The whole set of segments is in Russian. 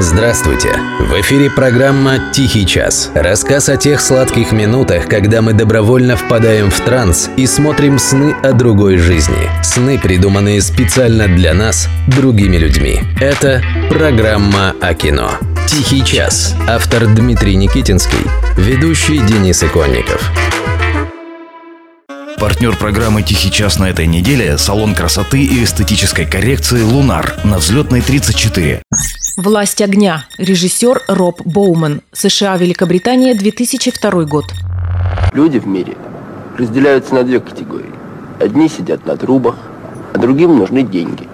Здравствуйте! В эфире программа «Тихий час». Рассказ о тех сладких минутах, когда мы добровольно впадаем в транс и смотрим сны о другой жизни. Сны, придуманные специально для нас, другими людьми. Это программа о кино. «Тихий час». Автор Дмитрий Никитинский. Ведущий Денис Иконников. Партнер программы «Тихий час» на этой неделе – салон красоты и эстетической коррекции «Лунар» на Взлетной 34. «Власть огня». Режиссер Роб Боуман. США, Великобритания, 2002 год. Люди в мире разделяются на две категории. Одни сидят на трубах, а другим нужны деньги.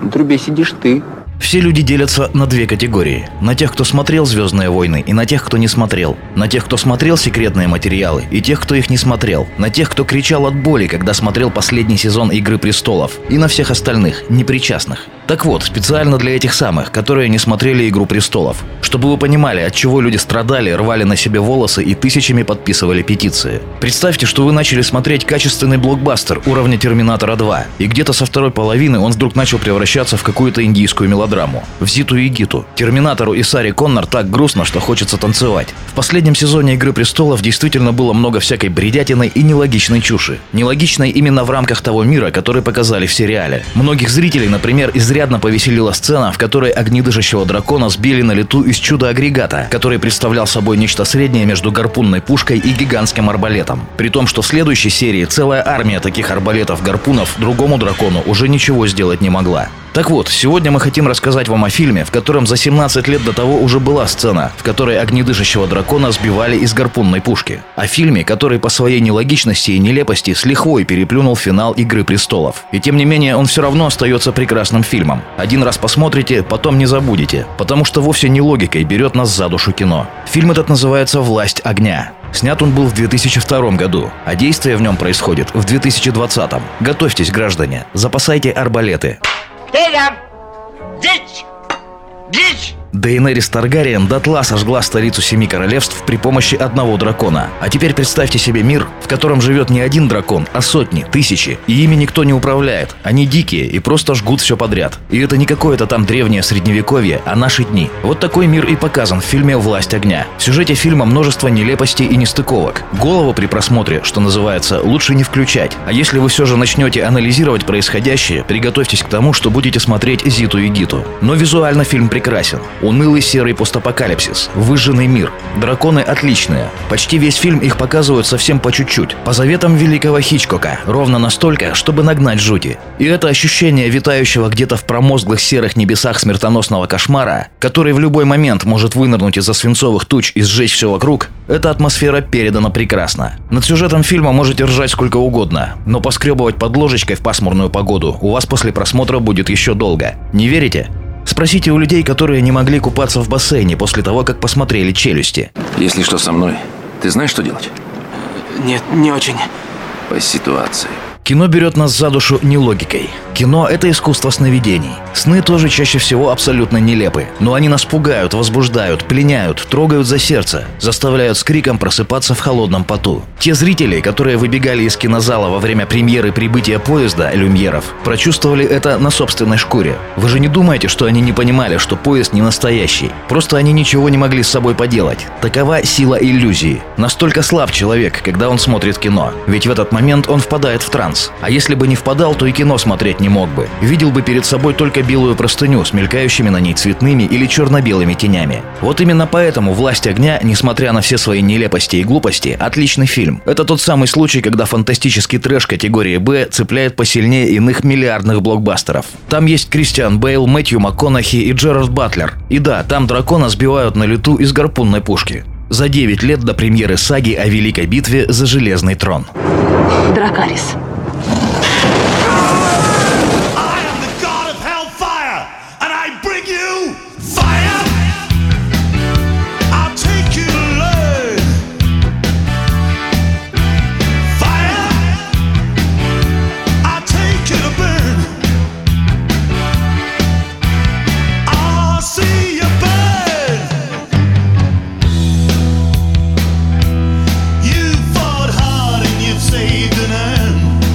На трубе сидишь ты. Все люди делятся на две категории. На тех, кто смотрел «Звездные войны», и на тех, кто не смотрел. На тех, кто смотрел «Секретные материалы», и тех, кто их не смотрел. На тех, кто кричал от боли, когда смотрел последний сезон «Игры престолов». И на всех остальных, непричастных. Так вот, специально для этих самых, которые не смотрели «Игру престолов». Чтобы вы понимали, от чего люди страдали, рвали на себе волосы и тысячами подписывали петиции. Представьте, что вы начали смотреть качественный блокбастер уровня «Терминатора 2». И где-то со второй половины он вдруг начал превращаться в какую-то индийскую мелодраму. В «Зиту и Гиту». Терминатору и Саре Коннор так грустно, что хочется танцевать. В последнем сезоне «Игры престолов» действительно было много всякой бредятиной и нелогичной чуши. Нелогичной именно в рамках того мира, который показали в сериале. Многих зрителей, например, изрядно повеселила сцена, в которой огнедышащего дракона сбили на лету из чудо-агрегата, который представлял собой нечто среднее между гарпунной пушкой и гигантским арбалетом. При том, что в следующей серии целая армия таких арбалетов-гарпунов другому дракону уже ничего сделать не могла. Так вот, сегодня мы хотим рассказать вам о фильме, в котором за 17 лет до того уже была сцена, в которой огнедышащего дракона сбивали из гарпунной пушки. О фильме, который по своей нелогичности и нелепости с лихвой переплюнул финал «Игры престолов». И тем не менее, он все равно остается прекрасным фильмом. Один раз посмотрите, потом не забудете, потому что вовсе не логикой берет нас за душу кино. Фильм этот называется «Власть огня». Снят он был в 2002 году, а действие в нем происходит в 2020. Готовьтесь, граждане, запасайте арбалеты. Дичь! Дейенерис Таргариен дотла сожгла столицу 7 королевств при помощи одного дракона. А теперь представьте себе мир, в котором живет не один дракон, а сотни, тысячи. И ими никто не управляет. Они дикие и просто жгут все подряд. И это не какое-то там древнее средневековье, а наши дни. Вот такой мир и показан в фильме «Власть огня». В сюжете фильма множество нелепостей и нестыковок. Голову при просмотре, что называется, лучше не включать. А если вы все же начнете анализировать происходящее, приготовьтесь к тому, что будете смотреть «Зиту и Гиту». Но визуально фильм прекрасен. Унылый серый постапокалипсис, выжженный мир. Драконы отличные. Почти весь фильм их показывают совсем по чуть-чуть. По заветам великого Хичкока. Ровно настолько, чтобы нагнать жути. И это ощущение витающего где-то в промозглых серых небесах смертоносного кошмара, который в любой момент может вынырнуть из-за свинцовых туч и сжечь все вокруг, эта атмосфера передана прекрасно. Над сюжетом фильма можете ржать сколько угодно, но поскребывать под ложечкой в пасмурную погоду у вас после просмотра будет еще долго. Не верите? Спросите у людей, которые не могли купаться в бассейне после того, как посмотрели «Челюсти». Если что со мной, ты знаешь, что делать? Нет, не очень. По ситуации. Кино берет нас за душу не логикой. Кино – это искусство сновидений. Сны тоже чаще всего абсолютно нелепы. Но они нас пугают, возбуждают, пленяют, трогают за сердце, заставляют с криком просыпаться в холодном поту. Те зрители, которые выбегали из кинозала во время премьеры «Прибытия поезда» люмьеров, прочувствовали это на собственной шкуре. Вы же не думаете, что они не понимали, что поезд не настоящий. Просто они ничего не могли с собой поделать. Такова сила иллюзии. Настолько слаб человек, когда он смотрит кино. Ведь в этот момент он впадает в транс. А если бы не впадал, то и кино смотреть не мог бы. Видел бы перед собой только белую простыню с мелькающими на ней цветными или черно-белыми тенями. Вот именно поэтому «Власть огня», несмотря на все свои нелепости и глупости, отличный фильм. Это тот самый случай, когда фантастический трэш категории «Б» цепляет посильнее иных миллиардных блокбастеров. Там есть Кристиан Бейл, Мэтью МакКонахи и Джерард Батлер. И да, там дракона сбивают на лету из гарпунной пушки. За 9 лет до премьеры саги о Великой битве за Железный трон. Дракарис. Saved an end.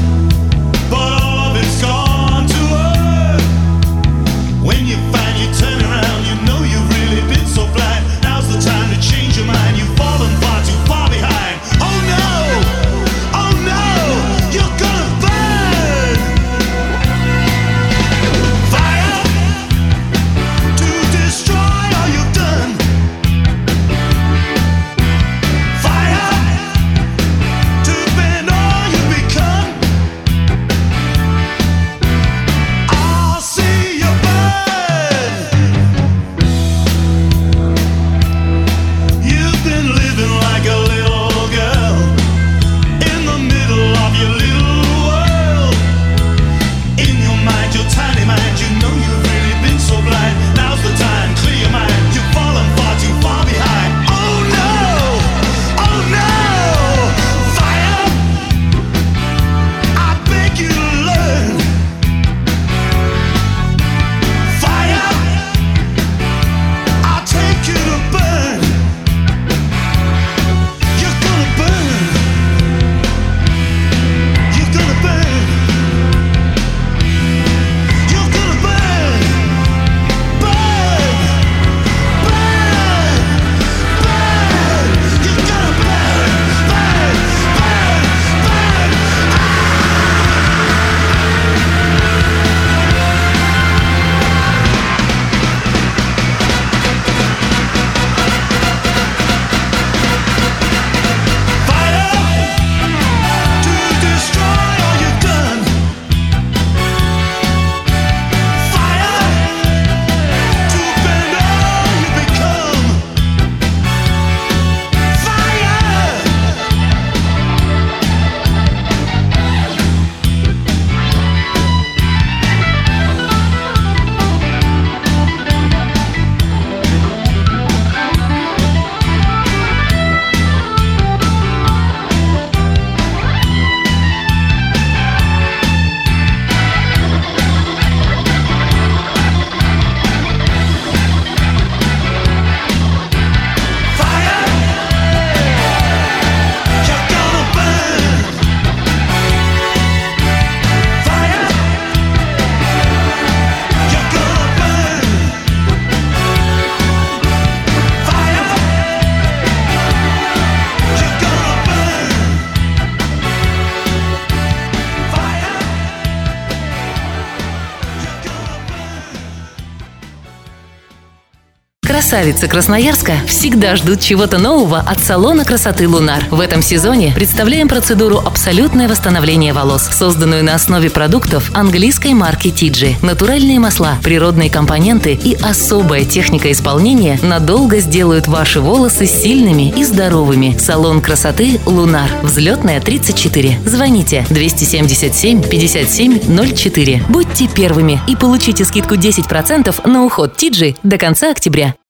Красавицы Красноярска всегда ждут чего-то нового от салона красоты «Лунар». В этом сезоне представляем процедуру «Абсолютное восстановление волос», созданную на основе продуктов английской марки Тиджи. Натуральные масла, природные компоненты и особая техника исполнения надолго сделают ваши волосы сильными и здоровыми. Салон красоты «Лунар». Взлетная 34. Звоните 277-5704. Будьте первыми и получите скидку 10% на уход Тиджи до конца октября.